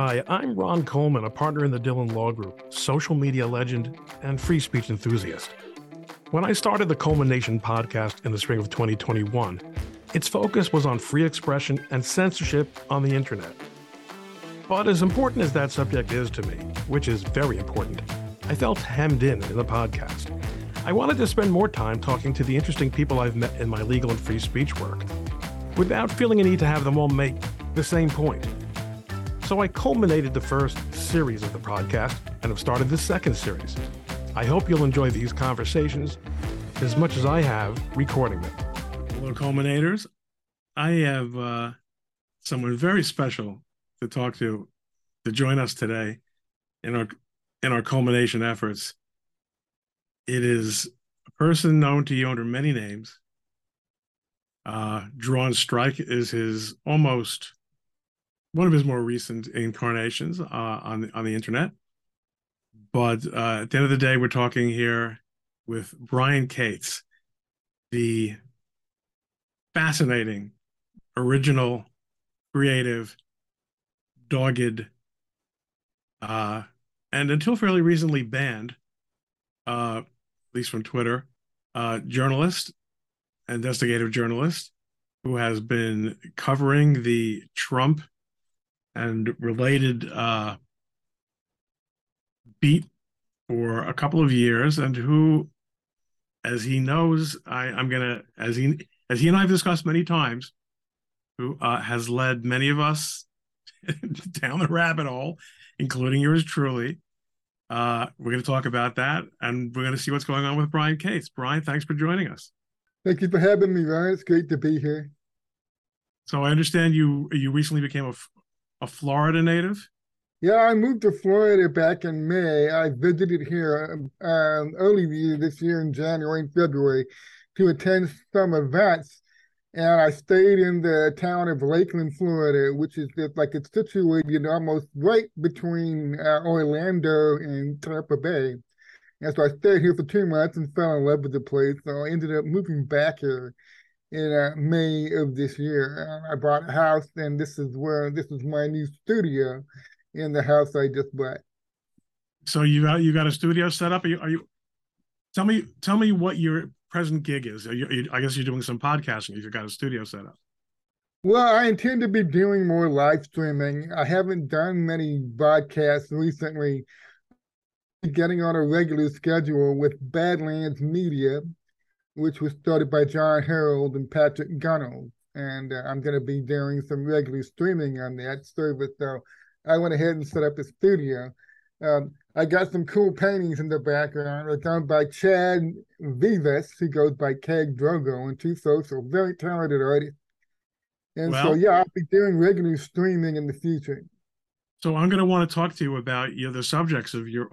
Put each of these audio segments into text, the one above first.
Hi, I'm Ron Coleman, a partner in the Dillon Law Group, social media legend, and free speech enthusiast. When I started the Coleman Nation podcast in the spring of 2021, its focus was on free expression and censorship on the internet. But as important as that subject is to me, which is very important, I felt hemmed in the podcast. I wanted to spend more time talking to the interesting people I've met in my legal and free speech work, without feeling a need to have them all make the same point. So I culminated the first series of the podcast and have started the second series. I hope you'll enjoy these conversations as much as I have recording them. Hello, Culminators. I have someone very special to talk to join us today in our culmination efforts. It is a person known to you under many names. Drawn Strike is his almost one of his more recent incarnations on the internet. But at the end of the day, we're talking here with Brian Cates, the fascinating, original, creative, dogged, and until fairly recently banned, at least from Twitter, journalist, investigative journalist who has been covering the Trump and related beat for a couple of years, and who, as he knows, as he and I have discussed many times, who has led many of us down the rabbit hole, including yours truly. We're going to talk about that, and we're going to see what's going on with Brian Cates. Brian, thanks for joining us. Thank you for having me, Ryan. It's great to be here. So I understand you recently became a Florida native? Yeah, I moved to Florida back in May. I visited here early this year in January and February to attend some events. And I stayed in the town of Lakeland, Florida, which is just like it's situated almost right between Orlando and Tampa Bay. And so I stayed here for 2 months and fell in love with the place. So I ended up moving back here in May of this year. I bought a house, and this is my new studio in the house I just bought. So you got a studio set up? Are you? Tell me what your present gig is. I guess you're doing some podcasting if you've got a studio set up. Well, I intend to be doing more live streaming. I haven't done many podcasts recently. Getting on a regular schedule with Badlands Media, which was started by John Harold and Patrick Gunnell. And I'm going to be doing some regular streaming on that service. So I went ahead and set up a studio. I got some cool paintings in the background. They're done by Chad Vivas, who goes by Keg Drogo, and Too Social. Very talented artist. And well, so, yeah, I'll be doing regular streaming in the future. So I'm going to want to talk to you about the subjects of your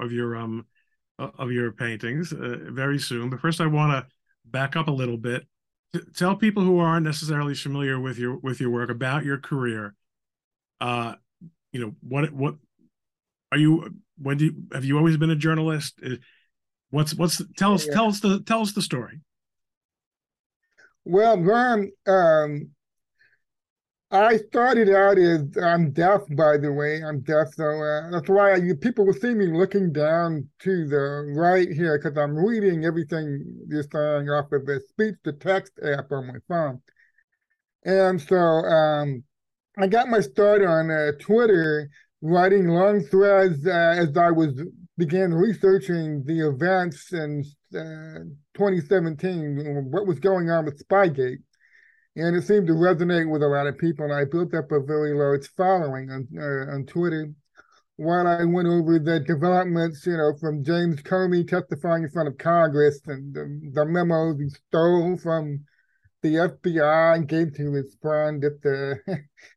paintings very soon. But first, I want to back up a little bit. Tell people who aren't necessarily familiar with your work about your career. What are you? Have you always been a journalist? Tell us the story. Well, Ron, I started out as, I'm deaf, by the way, so that's why people will see me looking down to the right here, because I'm reading everything you're saying off of the speech-to-text app on my phone. And so I got my start on Twitter, writing long threads as I began researching the events in 2017, what was going on with Spygate. And it seemed to resonate with a lot of people, and I built up a very large following on Twitter. While I went over the developments, from James Comey testifying in front of Congress and the memos he stole from the FBI and gave to his friend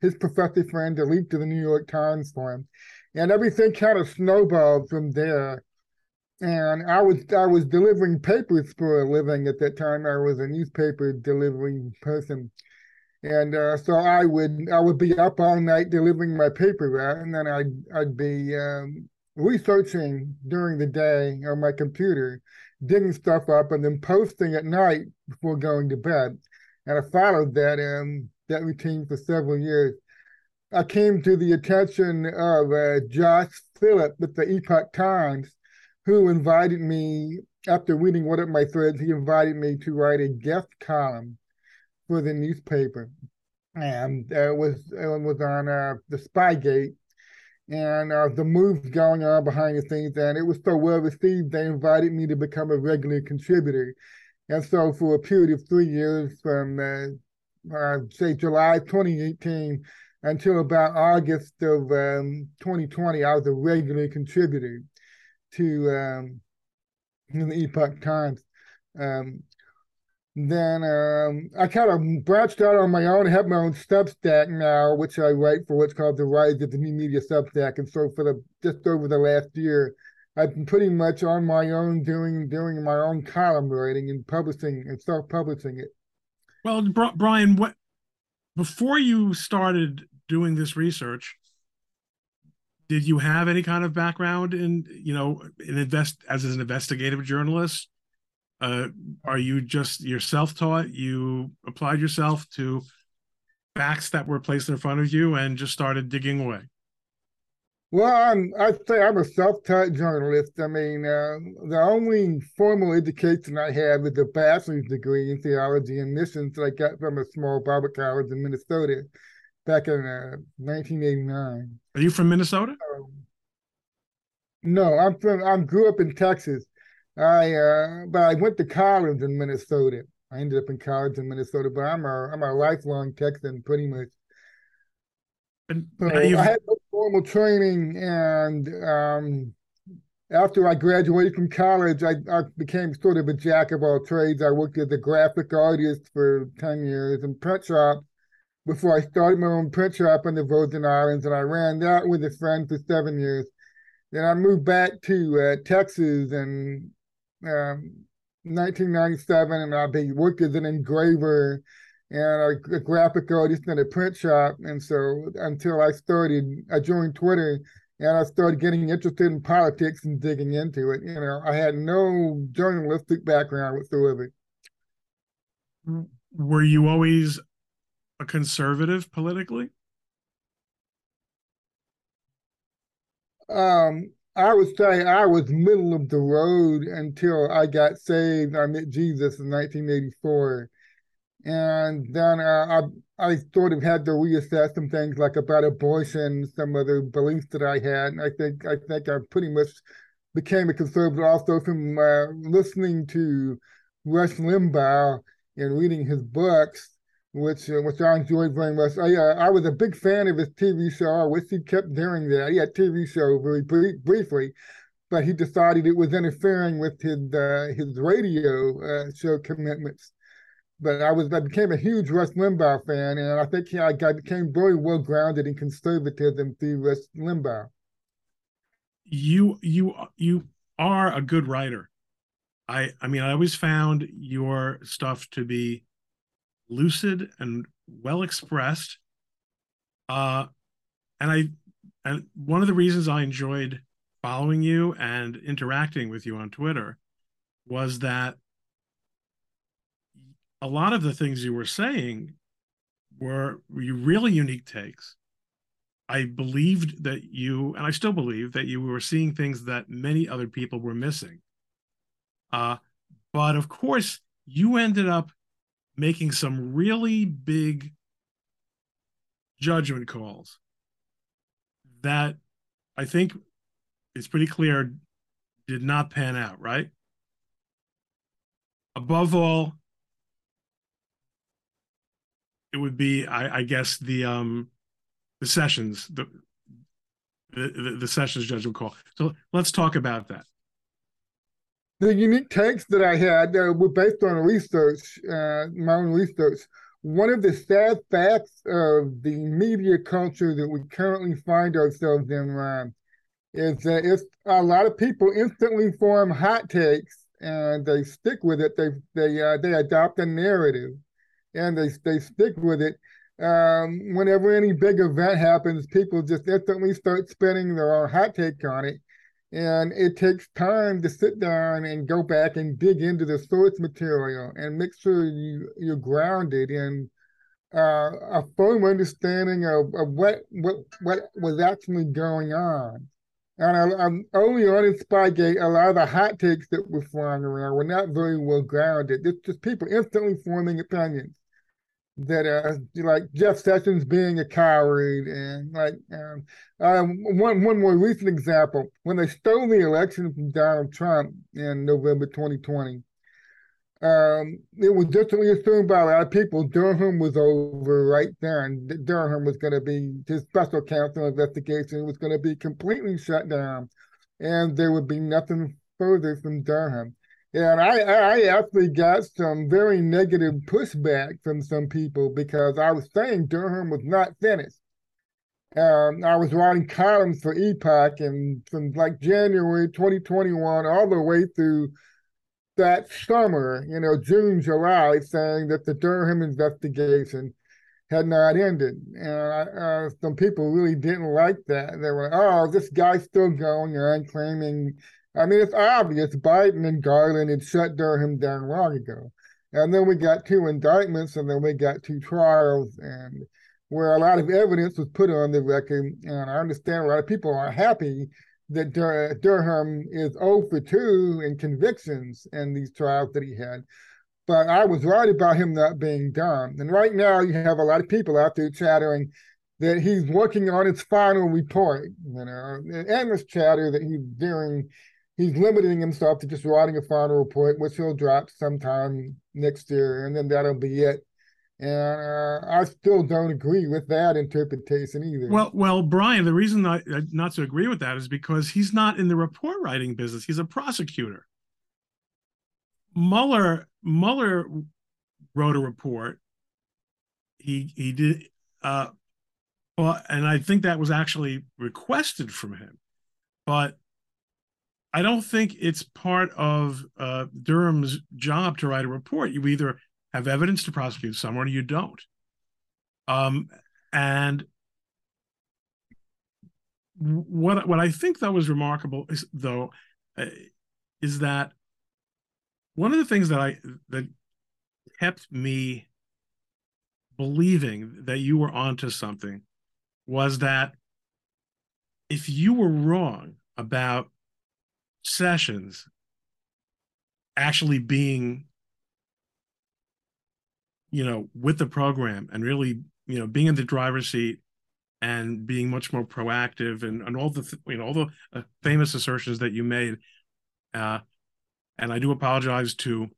his professor friend to leak to the New York Times for him, and everything kind of snowballed from there. And I was delivering papers for a living at that time. I was a newspaper delivering person, and so I would be up all night delivering my paper out, and then I'd be researching during the day on my computer, digging stuff up, and then posting at night before going to bed. And I followed that routine for several years. came to the attention of Josh Phillip with the Epoch Times, who invited me, after reading one of my threads, he invited me to write a guest column for the newspaper. And it was on the Spygate and the moves going on behind the scenes. And it was so well received, they invited me to become a regular contributor. And so for a period of 3 years, from say July 2018 until about August of 2020, I was a regular contributor to the Epoch Times. Then I kind of branched out on my own. I have my own Substack now, which I write for what's called the Rise of the New Media Substack. And so for just over the last year, I've been pretty much on my own doing my own column writing and publishing and self-publishing it. Well, Brian, before you started doing this research, did you have any kind of background in, you know, as an investigative journalist? Are you just self-taught? You applied yourself to facts that were placed in front of you and just started digging away? Well, I'd say I'm a self-taught journalist. I mean, the only formal education I have is a bachelor's degree in theology and missions that I got from a small Bible college in Minnesota back in 1989. Are you from Minnesota? No, I grew up in Texas. But I went to college in Minnesota. I ended up in college in Minnesota, but I'm a lifelong Texan, pretty much. So I had no formal training, and after I graduated from college, I became sort of a jack of all trades. I worked as a graphic artist for 10 years in print shop before I started my own print shop in the Virgin Islands, and I ran that with a friend for 7 years. Then I moved back to Texas in 1997, and I worked as an engraver and a graphic artist in a print shop. And so until I joined Twitter, and I started getting interested in politics and digging into it. You know, I had no journalistic background whatsoever. Were you always a conservative politically? I would say I was middle of the road until I got saved. I met Jesus in 1984. And then I sort of had to reassess some things like about abortion, some other beliefs that I had. And I think I pretty much became a conservative also from listening to Rush Limbaugh and reading his books, which I enjoyed very much. I was a big fan of his TV show, which he kept doing that. He had a TV show very briefly, but he decided it was interfering with his radio show commitments. But I became a huge Rush Limbaugh fan, and I think I became very well grounded in conservatism through Rush Limbaugh. You are a good writer. I mean, I always found your stuff to be lucid and well expressed. And one of the reasons I enjoyed following you and interacting with you on Twitter was that a lot of the things you were saying were really unique takes. I believed that you, and I still believe that you were seeing things that many other people were missing. But of course, you ended up making some really big judgment calls that I think it's pretty clear did not pan out, right? Above all, it would be, I guess, the Sessions judgment call. So let's talk about that. The unique takes that I had were based on research, my own research. One of the sad facts of the media culture that we currently find ourselves in, Ron, is that if a lot of people instantly form hot takes and they stick with it. They adopt a narrative and they stick with it. Whenever any big event happens, people just instantly start spinning their own hot take on it. And it takes time to sit down and go back and dig into the source material and make sure you're grounded in a firm understanding of what was actually going on. And early on in Spygate, a lot of the hot takes that were flying around were not very well grounded. It's just people instantly forming opinions that like Jeff Sessions being a coward, and like one more recent example, when they stole the election from Donald Trump in November 2020, it was definitely assumed by a lot of people Durham was over right then. Durham was going to be, his special counsel investigation was going to be completely shut down, and there would be nothing further from Durham. And I actually got some very negative pushback from some people because I was saying Durham was not finished. I was writing columns for Epoch, and from like January 2021 all the way through that summer, you know, June, July, saying that the Durham investigation had not ended. And some people really didn't like that. They were like, oh, this guy's still going on claiming. I mean, it's obvious Biden and Garland had shut Durham down long ago. And then we got 2 indictments, and then we got 2 trials, and where a lot of evidence was put on the record. And I understand a lot of people are happy that Durham is 0-for-2 in convictions in these trials that he had. But I was right about him not being done. And right now you have a lot of people out there chattering that he's working on his final report, you know, and this chatter that he's doing, he's limiting himself to just writing a final report, which he'll drop sometime next year, and then that'll be it. And I still don't agree with that interpretation either. Well, Brian, the reason I not to agree with that is because he's not in the report writing business. He's a prosecutor. Mueller wrote a report. He did, well, and I think that was actually requested from him, but I don't think it's part of Durham's job to write a report. You either have evidence to prosecute someone, or you don't. And what I think that was remarkable is, though, is that one of the things that that kept me believing that you were onto something was that if you were wrong about Sessions actually being, you know, with the program and really, you know, being in the driver's seat and being much more proactive and all the, you know, all the famous assertions that you made. And I do apologize to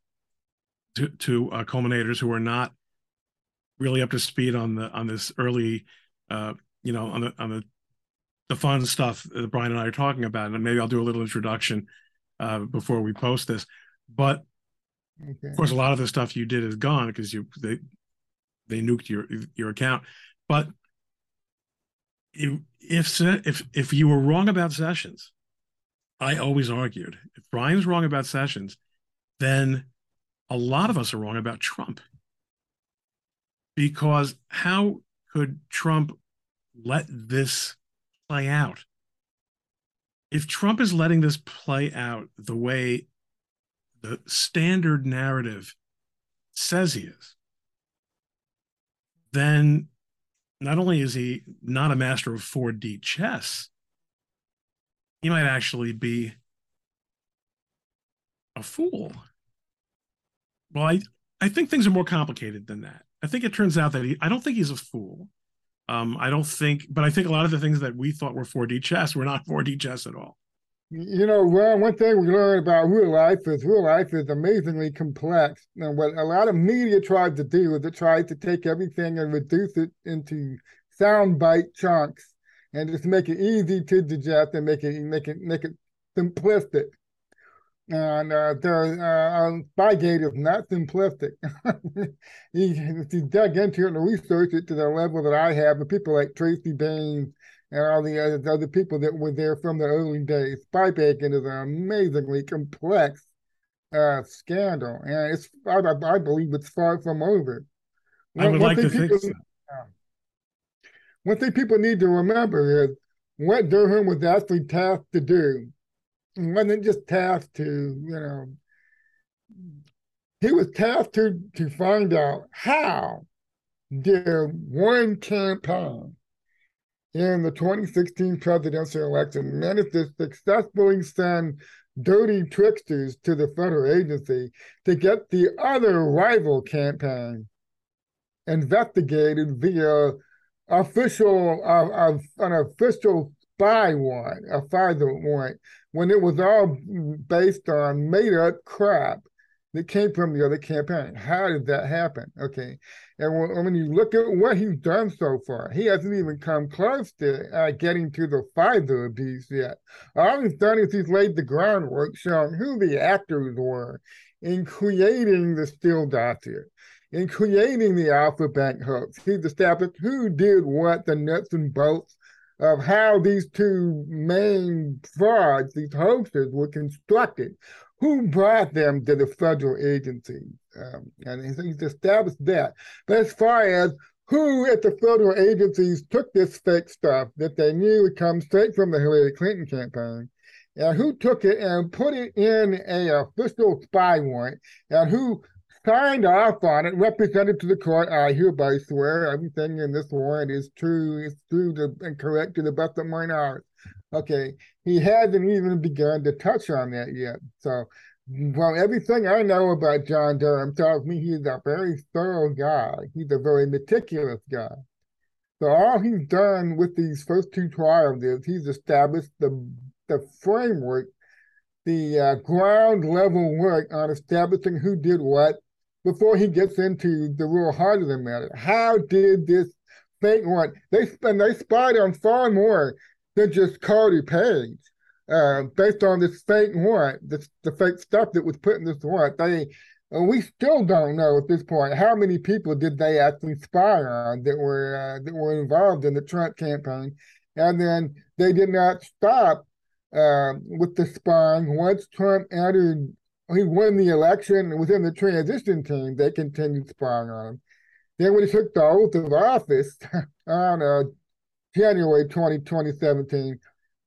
culminators who are not really up to speed on this early, you know, on the fun stuff that Brian and I are talking about. And maybe I'll do a little introduction before we post this, but okay. Of course, a lot of the stuff you did is gone because they nuked your account. But if you were wrong about Sessions, I always argued, if Brian's wrong about Sessions, then a lot of us are wrong about Trump. Because how could Trump let this play out? If Trump is letting this play out the way the standard narrative says he is, then not only is he not a master of 4D chess, he might actually be a fool. Well, I think things are more complicated than that. I think it turns out that I don't think he's a fool. I don't think, but I think a lot of the things that we thought were 4D chess were not 4D chess at all. You know, Ron, one thing we learn about real life is amazingly complex. And what a lot of media tried to do is it tried to take everything and reduce it into soundbite chunks and just make it easy to digest and make it simplistic. And Spygate is not simplistic. he dug into it and researched it to the level that I have, and people like Tracy Baines and all the other people that were there from the early days. Spygate is an amazingly complex scandal, and it's I believe it's far from over. One thing people need to remember is what Durham was actually tasked to do. He wasn't just tasked to, you know, he was tasked to find out how did one campaign in the 2016 presidential election, managed to successfully send dirty tricksters to the federal agency to get the other rival campaign investigated via an official spy warrant, a FISA warrant, when it was all based on made-up crap that came from the other campaign. How did that happen? Okay. And when you look at what he's done so far, he hasn't even come close to getting to the FISA abuse yet. All he's done is he's laid the groundwork showing who the actors were in creating the Steele dossier, in creating the Alpha Bank hoax. He's established who did what, the nuts and bolts of how these two main frauds, these hoaxes, were constructed. Who brought them to the federal agency? And he's established that. But as far as who at the federal agencies took this fake stuff that they knew would come straight from the Hillary Clinton campaign, and who took it and put it in an official spy warrant, and who signed off on it, represented to the court, I hereby swear everything in this warrant is true, it's true and correct to the best of my knowledge. Okay, he hasn't even begun to touch on that yet. So, well, everything I know about John Durham tells me he's a very thorough guy. He's a very meticulous guy. So all he's done with these first two trials is he's established the framework, the ground level work on establishing who did what, before he gets into the real heart of the matter. How did this fake one? They spied on far more than just Cody Page, based on this fake warrant, the fake stuff that was put in this warrant. We still don't know at this point how many people did they actually spy on that were involved in the Trump campaign, and then they did not stop with the spying once Trump entered. He won the election within the transition team. They continued spying on him. Then when he took the oath of office on January 20, 2017,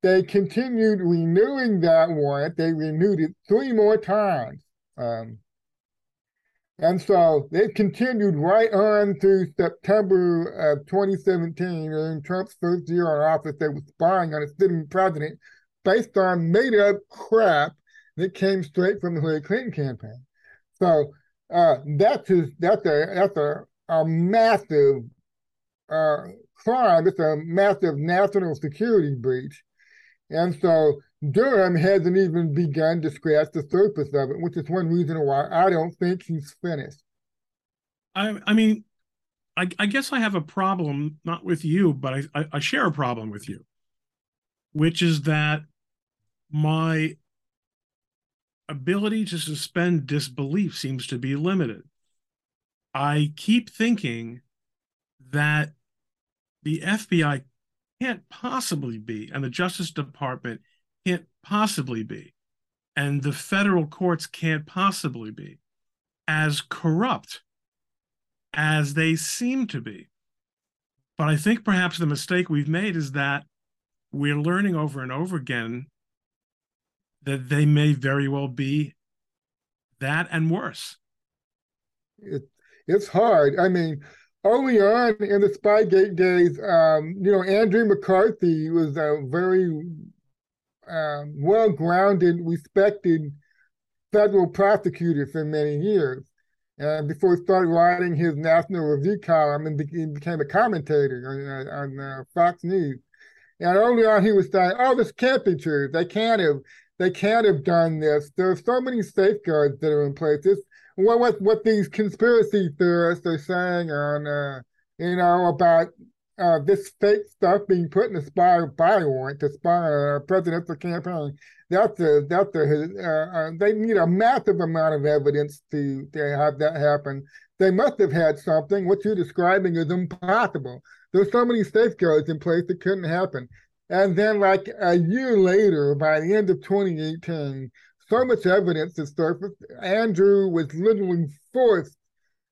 they continued renewing that warrant. They renewed it 3 more times. And so they continued right on through September of 2017, and Trump's first year in office, they were spying on a sitting president based on made-up crap that came straight from the Hillary Clinton campaign. So that's a massive crime. It's a massive national security breach. And so Durham hasn't even begun to scratch the surface of it, which is one reason why I don't think he's finished. I mean, I guess I have a problem, not with you, but I share a problem with you, which is that my ability to suspend disbelief seems to be limited. I keep thinking that the FBI can't possibly be, and the Justice Department can't possibly be, and the federal courts can't possibly be as corrupt as they seem to be. But I think perhaps the mistake we've made is that we're learning over and over again that they may very well be that and worse. It's hard. I mean, early on in the Spygate days, Andrew McCarthy was a very well-grounded, respected federal prosecutor for many years before he started writing his National Review column and became a commentator on Fox News. And early on, he was saying, oh, this can't be true. They can't have done this. There are so many safeguards that are in place. What these conspiracy theorists are saying on, about this fake stuff being put in a spy warrant to spy on a presidential campaign, they need a massive amount of evidence to have that happen. They must have had something. What you're describing is impossible. There's so many safeguards in place that couldn't happen. And then like a year later, by the end of 2018, so much evidence has surfaced. Andrew was literally forced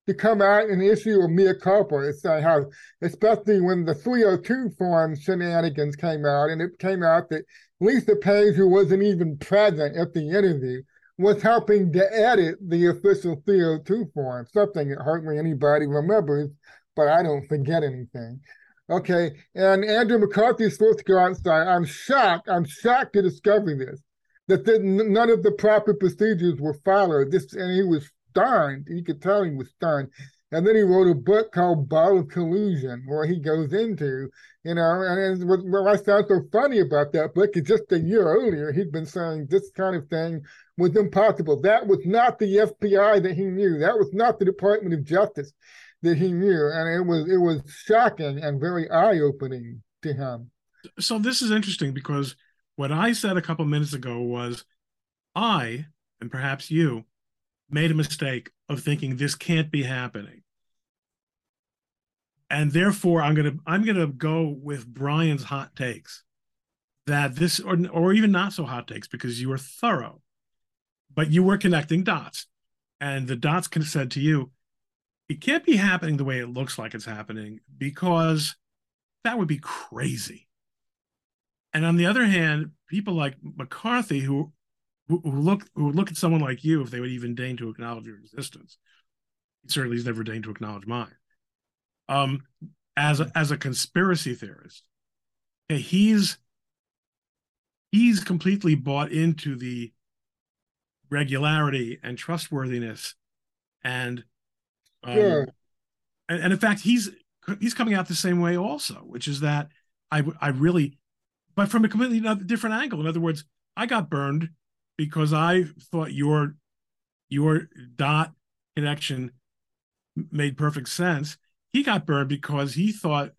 to come out and issue a mea culpa, especially when the 302 form shenanigans came out, and it came out that Lisa Page, who wasn't even present at the interview, was helping to edit the official 302 form, something that hardly anybody remembers but I don't forget anything. Okay, and Andrew McCarthy is supposed to go outside. I'm shocked to discover this, that none of the proper procedures were followed. And he was stunned. You could tell he was stunned. And then he wrote a book called Ball of Collusion, where he goes into, you know, and what I found so funny about that book is just a year earlier, he'd been saying this kind of thing was impossible. That was not the FBI that he knew. That was not the Department of Justice that he knew. And it was shocking and very eye-opening to him. So this is interesting, because what I said a couple minutes ago was I, and perhaps you, made a mistake of thinking this can't be happening. And therefore I'm going to go with Brian's hot takes that this, or even not so hot takes, because you were thorough, but you were connecting dots, and the dots said to you, it can't be happening the way it looks like it's happening, because that would be crazy. And on the other hand, people like McCarthy who look at someone like you, if they would even deign to acknowledge your existence. He certainly has never deigned to acknowledge mine. As a conspiracy theorist, he's completely bought into the regularity and trustworthiness, and in fact he's coming out the same way also, which is that I really, but from a completely different angle. In other words, I got burned, because I thought your dot connection made perfect sense. He got burned because he thought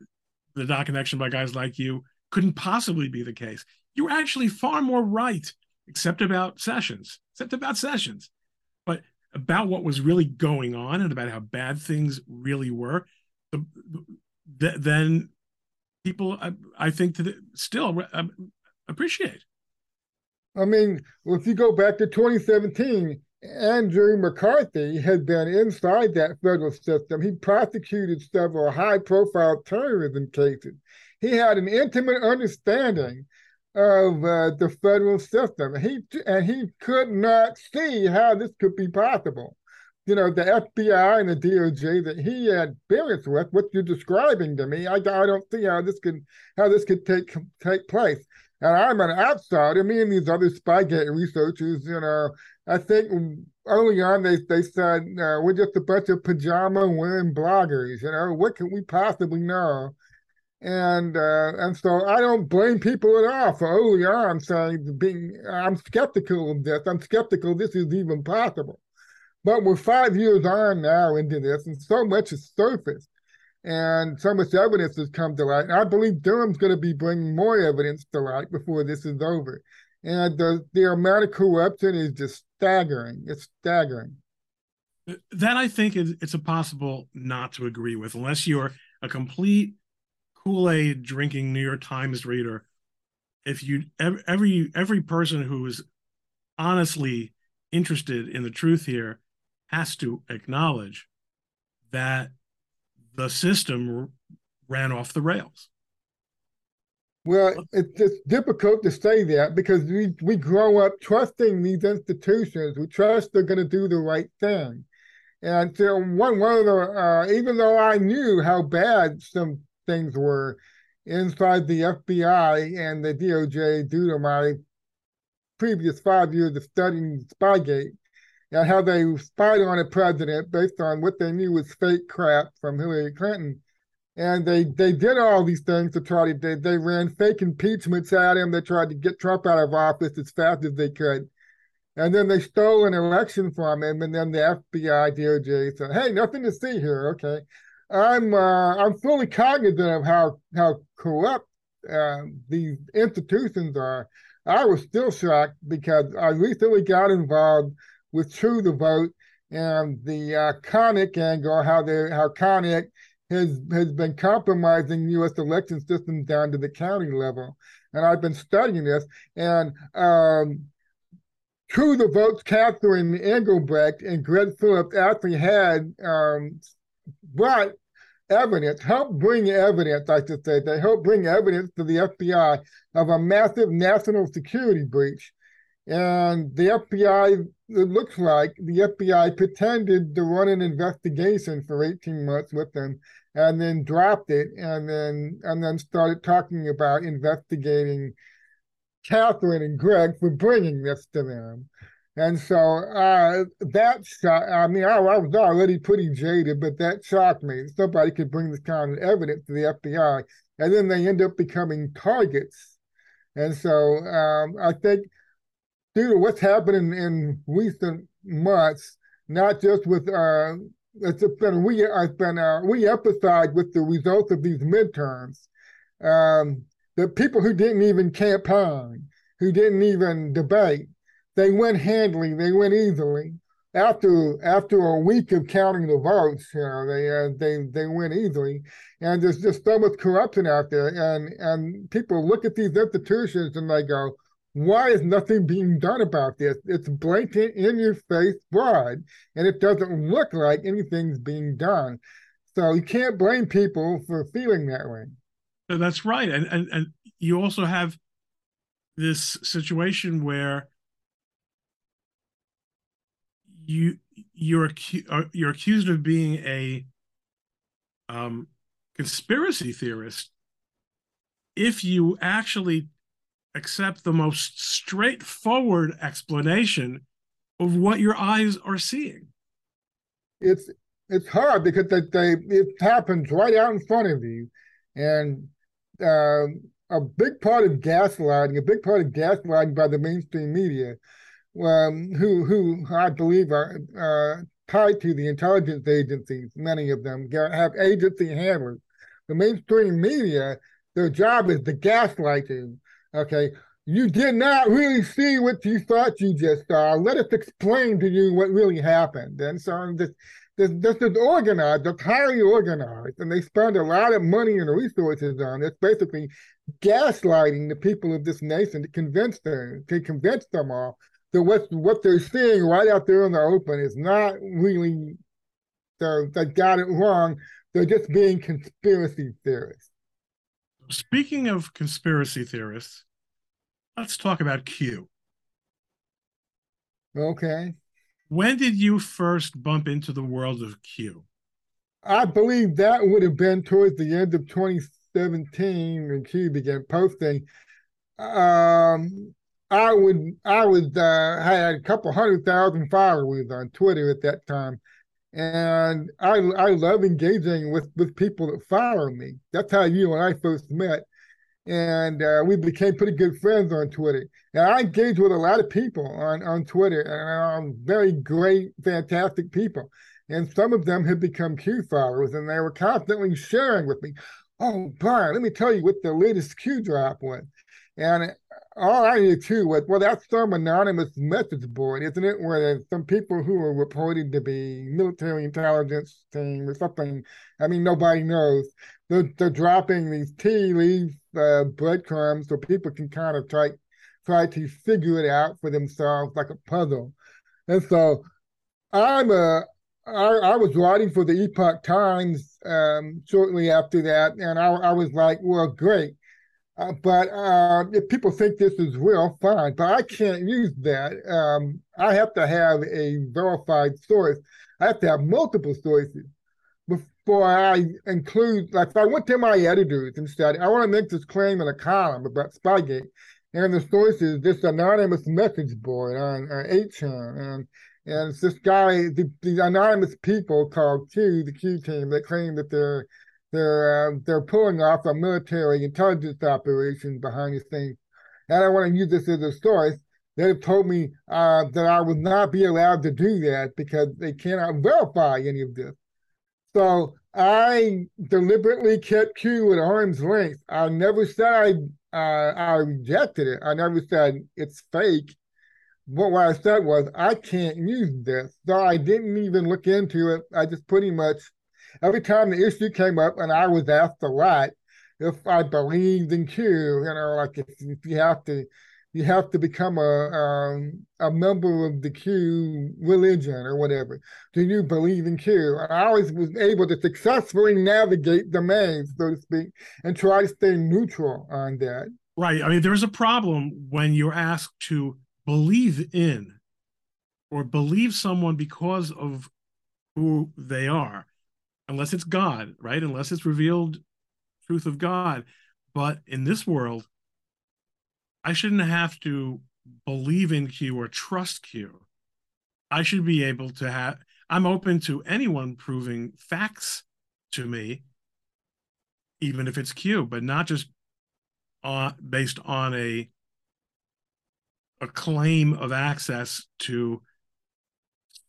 the dot connection by guys like you couldn't possibly be the case. You were actually far more right, except about Sessions, but about what was really going on and about how bad things really were. Then people, I think, still appreciate. I mean, if you go back to 2017, Andrew McCarthy had been inside that federal system. He prosecuted several high-profile terrorism cases. He had an intimate understanding of the federal system. He could not see how this could be possible. You know, the FBI and the DOJ that he had experience with, what you're describing to me, I don't see how this could take place. And I'm an outsider. Me and these other Spygate researchers, you know, I think early on they said, we're just a bunch of pajama-wearing bloggers, you know, what can we possibly know? And so I don't blame people at all for early on saying, I'm skeptical of this. I'm skeptical this is even possible. But we're 5 years on now into this, and so much has surfaced. And so much evidence has come to light. And I believe Durham's going to be bringing more evidence to light before this is over. And the amount of corruption is just staggering. It's staggering. That, I think, it's impossible not to agree with, unless you're a complete Kool-Aid drinking New York Times reader. If you every person who is honestly interested in the truth here has to acknowledge that the system ran off the rails. Well, it's difficult to say that, because we grow up trusting these institutions. We trust they're going to do the right thing. And so even though I knew how bad some things were inside the FBI and the DOJ due to my previous 5 years of studying Spygate, and how they spied on a president based on what they knew was fake crap from Hillary Clinton. And they did all these things to try to, they ran fake impeachments at him. They tried to get Trump out of office as fast as they could. And then they stole an election from him. And then the FBI, DOJ said, hey, nothing to see here, okay. I'm fully cognizant of how corrupt these institutions are. I was still shocked, because I recently got involved with True the Vote and the Konnech angle, how Konnech has been compromising U.S. election systems down to the county level. And I've been studying this. And True the Vote's Catherine Engelbrecht and Greg Phillips actually had brought evidence, helped bring evidence, I should say. They helped bring evidence to the FBI of a massive national security breach. And the FBI, it looks like the FBI pretended to run an investigation for 18 months with them, and then dropped it, and then started talking about investigating Catherine and Greg for bringing this to them. And so I mean, I was already pretty jaded, but that shocked me. Somebody could bring this kind of evidence to the FBI, and then they end up becoming targets. And so I think, due to what's happened in recent months, not just with it's been re-emphasized with the results of these midterms, the people who didn't even campaign, who didn't even debate, they went handily, they went easily. After a week of counting the votes, you know, they went easily. And there's just so much corruption out there, and people look at these institutions and they go, why is nothing being done about this? It's blatant, in-your-face fraud, and it doesn't look like anything's being done. So you can't blame people for feeling that way. That's right, and you also have this situation where you're accused of being a conspiracy theorist if you actually accept the most straightforward explanation of what your eyes are seeing. It's hard because it happens right out in front of you, and a big part of gaslighting by the mainstream media, who I believe are tied to the intelligence agencies. Many of them have agency handlers. The mainstream media, their job is to gaslight you. Okay, you did not really see what you thought you just saw. Let us explain to you what really happened. And so this is organized, it's highly organized, and they spend a lot of money and resources on it. It's basically gaslighting the people of this nation to convince them all that what they're seeing right out there in the open is not really, they got it wrong. They're just being conspiracy theorists. Speaking of conspiracy theorists, let's talk about Q. Okay. When did you first bump into the world of Q? I believe that would have been towards the end of 2017 when Q began posting. I had a couple 100,000 followers on Twitter at that time. And I love engaging with people that follow me. That's how you and I first met. And we became pretty good friends on Twitter. And I engage with a lot of people on Twitter, and very great, fantastic people. And some of them have become Q followers, and they were constantly sharing with me, oh, Brian, let me tell you what the latest Q drop was. And all I knew too was, well, that's some anonymous message board, isn't it? Where there's some people who are reported to be military intelligence team or something. I mean, nobody knows. They're dropping these tea leaf breadcrumbs so people can kind of try to figure it out for themselves, like a puzzle. And so I was writing for the Epoch Times shortly after that, and I was like, well, great. But if people think this is real, fine. But I can't use that. I have to have a verified source. I have to have multiple sources before I include. Like, if I went to my editors and said, I want to make this claim in a column about Spygate, and the source is this anonymous message board on 8chan, and it's this guy, these anonymous people called Q, the Q team, that claim that they're pulling off a military intelligence operation behind the scenes, and I want to use this as a source. They have told me that I would not be allowed to do that because they cannot verify any of this. So I deliberately kept Q at arm's length. I never said I rejected it. I never said it's fake. But what I said was, I can't use this. So I didn't even look into it. I just pretty much, every time the issue came up, and I was asked a lot if I believed in Q, you know, like if you have to become a member of the Q religion or whatever. Do you believe in Q? And I always was able to successfully navigate the maze, so to speak, and try to stay neutral on that. Right. I mean, there's a problem when you're asked to believe in or believe someone because of who they are, unless it's God, right? Unless it's revealed truth of God. But in this world, I shouldn't have to believe in Q or trust Q. I should be able to have, I'm open to anyone proving facts to me, even if it's Q, but not just on, based on a claim of access to,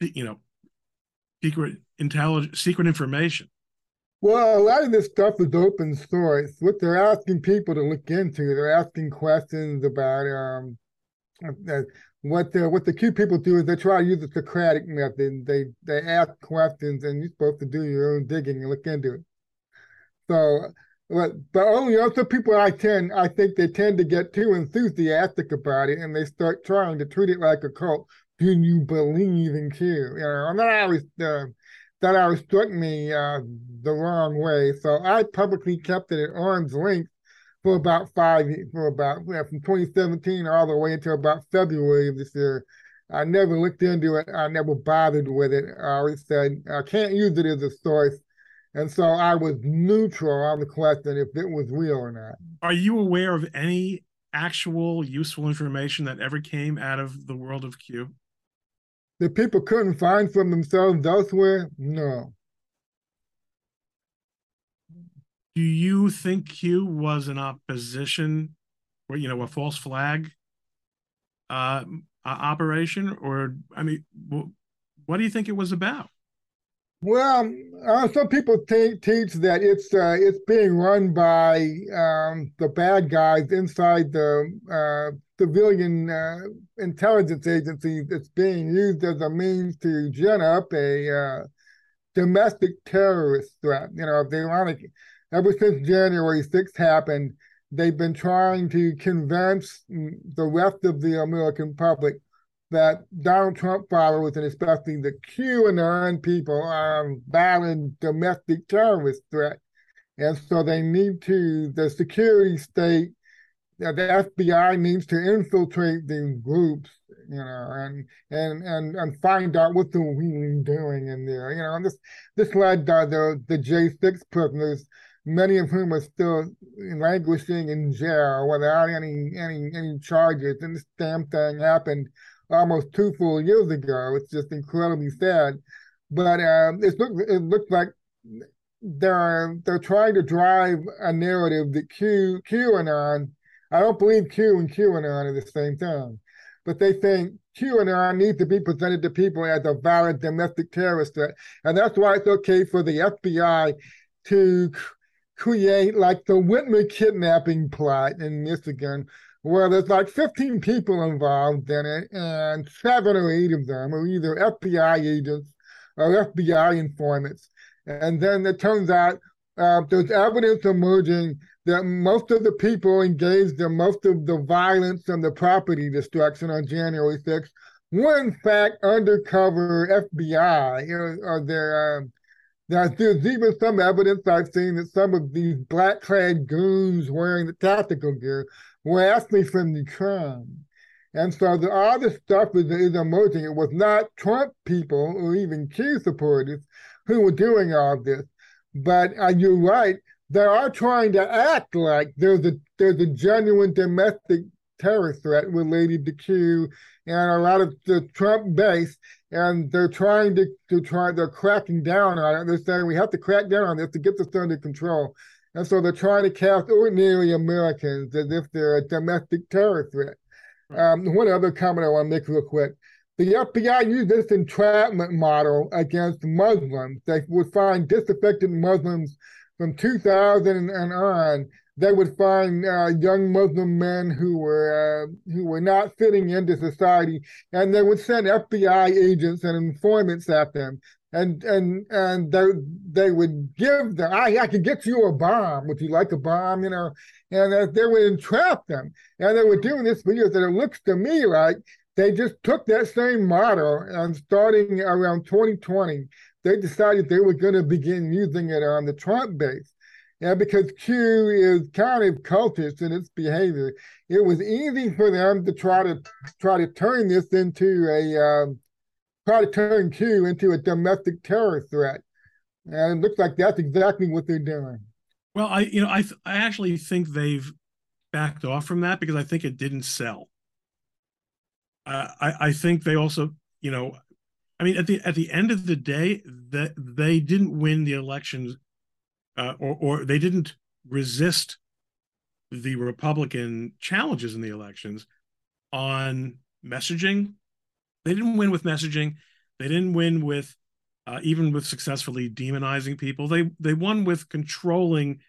you know, secret intelligence, secret information. Well, a lot of this stuff is open source. What they're asking people to look into, they're asking questions about what the Q people do is they try to use the Socratic method. They ask questions, and you're supposed to do your own digging and look into it. So, but only also people I think they tend to get too enthusiastic about it, and they start trying to treat it like a cult. Do you believe in Q? You know, and that always struck me the wrong way. So I publicly kept it at arm's length for about 5 years, from 2017 all the way until about February of this year. I never looked into it. I never bothered with it. I always said I can't use it as a source. And so I was neutral on the question if it was real or not. Are you aware of any actual useful information that ever came out of the world of Q that people couldn't find from themselves elsewhere? No. Do you think Q was an opposition, or, you know, a false flag operation? Or, I mean, what do you think it was about? Well, some people teach that it's being run by the bad guys inside the civilian intelligence agencies. It's being used as a means to gin up a domestic terrorist threat. You know, they want to, ever since January 6th happened, they've been trying to convince the rest of the American public that Donald Trump followers, and especially the QAnon people, are a valid domestic terrorist threat. And so they need to, the security state, the FBI needs to infiltrate these groups, you know, and find out what they're really doing in there. You know, and this led the J6 prisoners, many of whom are still languishing in jail without any charges. And this damn thing happened almost 2 full years ago. It's just incredibly sad. But it looks like they're trying to drive a narrative that QAnon, I don't believe Q and QAnon are the same thing, but they think QAnon needs to be presented to people as a valid domestic terrorist threat. And that's why it's okay for the FBI to create like the Whitmer kidnapping plot in Michigan, where there's like 15 people involved in it, and 7 or 8 of them are either FBI agents or FBI informants. And then it turns out there's evidence emerging that most of the people engaged in most of the violence and the property destruction on January 6th were in fact undercover FBI. Or there's even some evidence I've seen that some of these black-clad goons wearing the tactical gear were actually from the crime. And so all this stuff is emerging. It was not Trump people or even Q supporters who were doing all this. But you're right, they are trying to act like there's a genuine domestic terror threat related to Q and a lot of the Trump base, and they're trying they're cracking down on it. They're saying we have to crack down on this to get this under control. And so they're trying to cast ordinary Americans as if they're a domestic terror threat. One other comment I want to make real quick. The FBI used this entrapment model against Muslims. They would find disaffected Muslims from 2000 and on. They would find young Muslim men who were not fitting into society, and they would send FBI agents and informants at them. And they would give them, I can get you a bomb. Would you like a bomb? You know, and they would entrap them. And they were doing this for years. And it looks to me like they just took that same model, and starting around 2020, they decided they were going to begin using it on the Trump base. Yeah, because Q is kind of cultist in its behavior. It was easy for them to try to turn this into a turn Q into a domestic terror threat, and it looks like that's exactly what they're doing. Well, I actually think they've backed off from that because I think it didn't sell. I think they also, I mean, at the end of the day, that they didn't win the elections, or they didn't resist the Republican challenges in the elections on messaging. They didn't win with messaging. They didn't win with even with successfully demonizing people. They won with controlling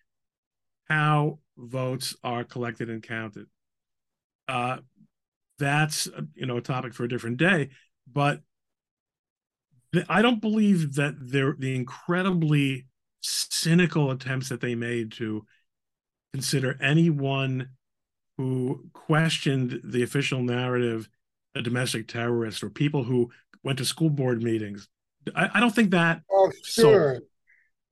how votes are collected and counted. That's a topic for a different day, but I don't believe that the incredibly cynical attempts that they made to consider anyone who questioned the official narrative a domestic terrorist, or people who went to school board meetings. I don't think that. Oh, sure. Sold.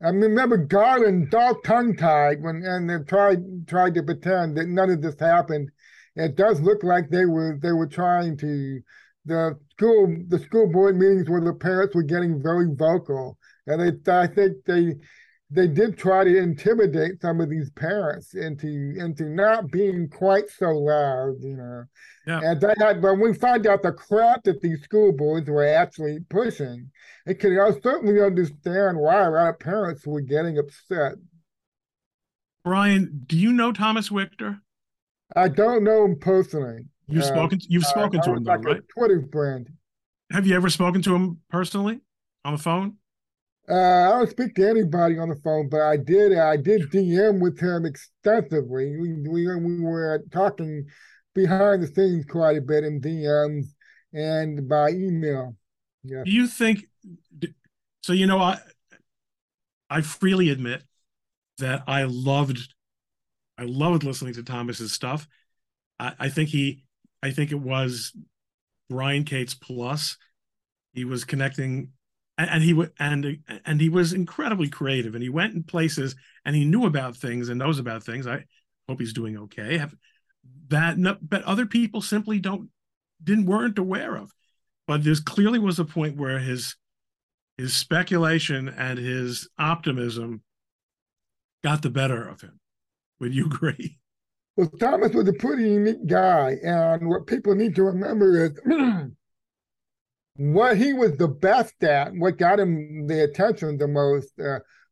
I remember Garland's all tongue-tied and they tried to pretend that none of this happened. It does look like they were trying to. The school board meetings where the parents were getting very vocal, and I think they did try to intimidate some of these parents into not being quite so loud, Yeah. And when we find out the crap that these school boards were actually pushing, it can certainly understand why a lot of parents were getting upset. Brian, do you know Thomas Wictor? I don't know him personally. You've spoken to him, though, right? A Twitter brand. Have you ever spoken to him personally on the phone? I don't speak to anybody on the phone, but I did DM with him extensively. We were talking behind the scenes quite a bit in DMs and by email. Yeah. Do you think so? I freely admit that I loved listening to Thomas's stuff. I think it was Brian Cates plus. He was connecting, and he was incredibly creative, and he went in places, and he knew about things and knows about things. I hope he's doing okay. But other people simply weren't aware of. But there clearly was a point where his speculation and his optimism got the better of him. Would you agree? Well, Thomas was a pretty unique guy, and what people need to remember is what he was the best at, what got him the attention the most,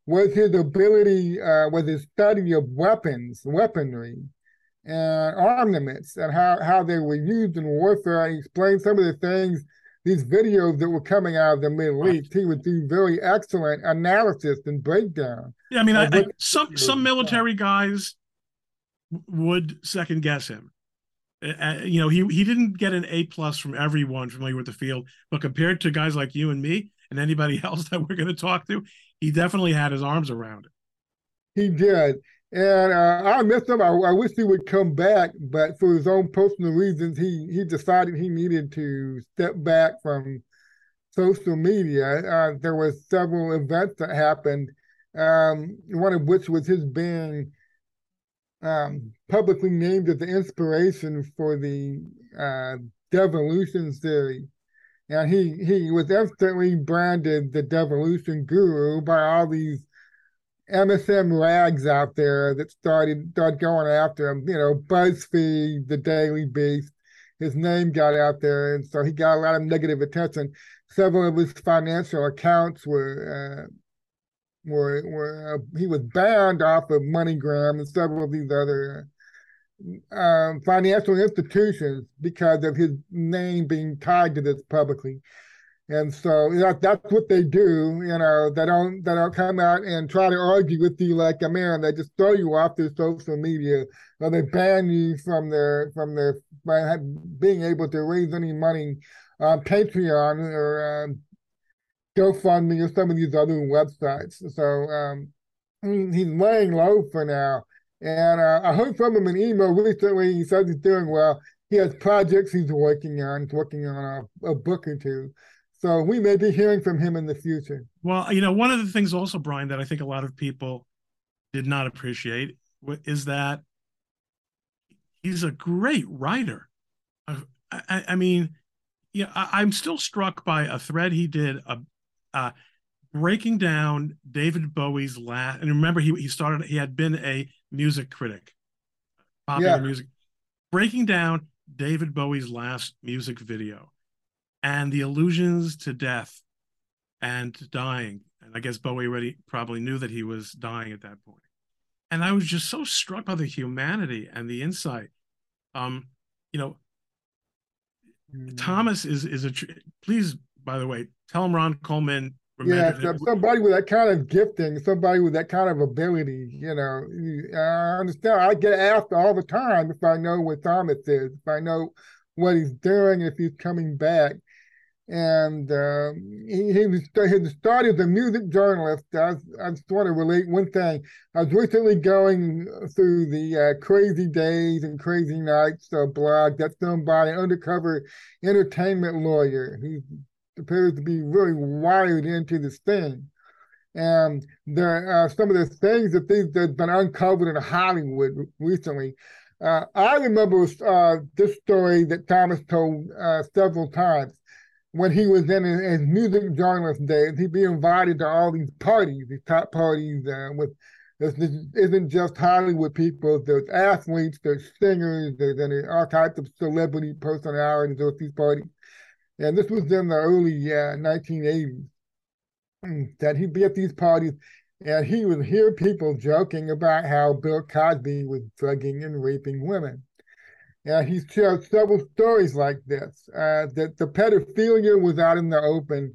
was his ability, was his study of weaponry, and armaments, and how they were used in warfare. He explained some of the things, these videos that were coming out of the Middle East. He would do very excellent analysis and breakdown. Yeah, I mean, some military guys would second guess him. He didn't get an A+ from everyone familiar with the field, but compared to guys like you and me and anybody else that we're going to talk to, he definitely had his arms around it. He did, and I missed him. I wish he would come back, but for his own personal reasons, he decided he needed to step back from social media. There were several events that happened, one of which was his being publicly named as the inspiration for the devolution theory, and he was instantly branded the devolution guru by all these MSM rags out there that started going after him. BuzzFeed, The Daily Beast. His name got out there, and so he got a lot of negative attention. Several of his financial accounts were. He was banned off of MoneyGram and several of these other financial institutions because of his name being tied to this publicly, and so that's what they do. They don't come out and try to argue with you like a man. They just throw you off their social media, or they ban you from their by being able to raise any money on Patreon or. GoFundMe or some of these other websites. So he's laying low for now. And I heard from him in email recently. He says he's doing well. He has projects he's working on. He's working on a book or two. So we may be hearing from him in the future. Well, one of the things also, Brian, that I think a lot of people did not appreciate is that he's a great writer. I mean, yeah, I'm still struck by a thread he did breaking down David Bowie's last. And remember, he had been a music critic, popular music, breaking down David Bowie's last music video and the allusions to death and to dying. And I guess Bowie already probably knew that he was dying at that point. And I was just so struck by the humanity and the insight. Thomas is please, by the way, tell him Ron Coleman. Somebody with that kind of gifting, somebody with that kind of ability, I understand. I get asked all the time if I know what Thomas is, if I know what he's doing, if he's coming back. And he started as a music journalist. I just want to relate one thing. I was recently going through the Crazy Days and Crazy Nights blog. That's done by an undercover entertainment lawyer who appears to be really wired into this thing. And there are some of the things that's been uncovered in Hollywood recently. I remember this story that Thomas told several times. When he was in his music journalist days, he'd be invited to all these parties, these top parties, with this isn't just Hollywood people. There's athletes, there's singers, there's all types of celebrity personalities at these parties. And this was in the early 1980s, that he'd be at these parties, and he would hear people joking about how Bill Cosby was drugging and raping women. And he shared several stories like this, that the pedophilia was out in the open,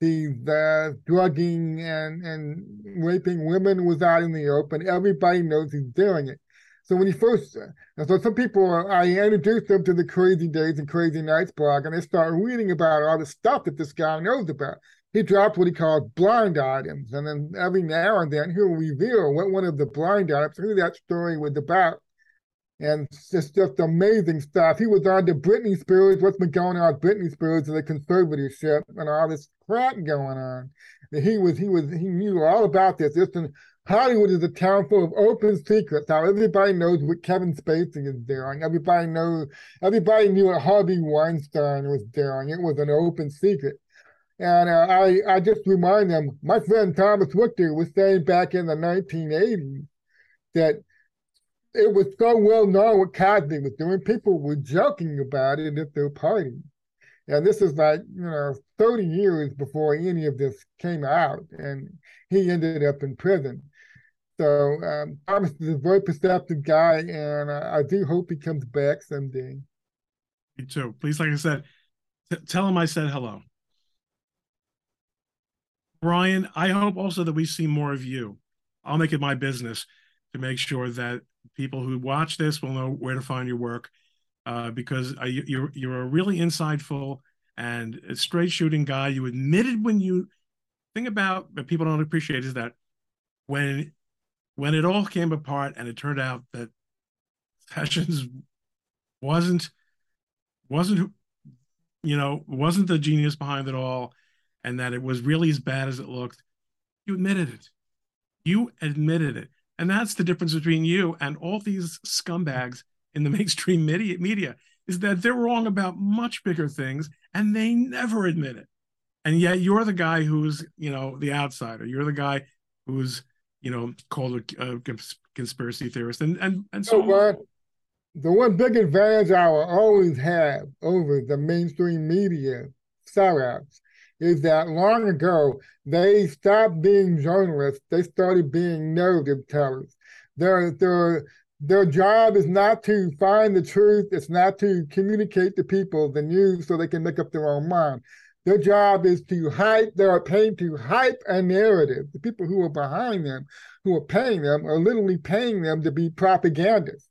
the drugging and raping women was out in the open. Everybody knows he's doing it. So when he first, so some people, I introduced them to the Crazy Days and Crazy Nights blog, and they start reading about all the stuff that this guy knows about. He dropped what he called blind items, and then every now and then he'll reveal what one of the blind items, who that story was about. And it's just amazing stuff. He was on to Britney Spears, what's been going on with Britney Spears and the conservatorship and all this crap going on. And he knew all about this. Listen, Hollywood is a town full of open secrets. How everybody knows what Kevin Spacey is doing. Everybody knew what Harvey Weinstein was doing. It was an open secret. And I just remind them, my friend Thomas Wictor was saying back in the 1980s that it was so well known what Cosby was doing. People were joking about it at their party. And this is 30 years before any of this came out, and he ended up in prison. So Thomas is a very perceptive guy, and I do hope he comes back someday. Me too. Please, like I said, tell him I said hello. Brian, I hope also that we see more of you. I'll make it my business to make sure that people who watch this will know where to find your work, because you're a really insightful and straight shooting guy. You admitted when you think about that people don't appreciate is that when it all came apart and it turned out that Sessions wasn't the genius behind it all, and that it was really as bad as it looked, you admitted it. You admitted it. And that's the difference between you and all these scumbags in the mainstream media is that they're wrong about much bigger things and they never admit it. And yet you're the guy who's, the outsider. You're the guy who's, called a conspiracy theorist. And so the one big advantage I will always have over the mainstream media sellouts is that long ago, they stopped being journalists. They started being narrative tellers. Their job is not to find the truth. It's not to communicate to people the news so they can make up their own mind. Their job is to hype. They are paid to hype a narrative. The people who are behind them, who are paying them, are literally paying them to be propagandists.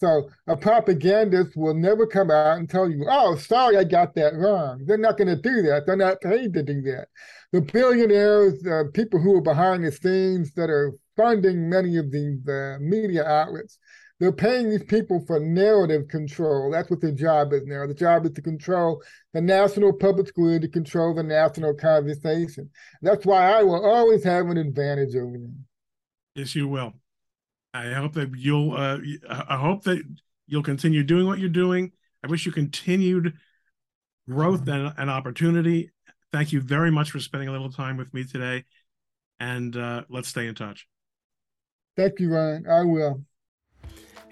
So a propagandist will never come out and tell you, oh, sorry, I got that wrong. They're not going to do that. They're not paid to do that. The billionaires, people who are behind the scenes that are funding many of these media outlets, they're paying these people for narrative control. That's what their job is now. The job is to control the national public square, to control the national conversation. That's why I will always have an advantage over them. Yes, you will. I hope that you'll I hope that you'll continue doing what you're doing. I wish you continued growth and opportunity. Thank you very much for spending a little time with me today, and let's stay in touch. Thank you, Ryan. I will.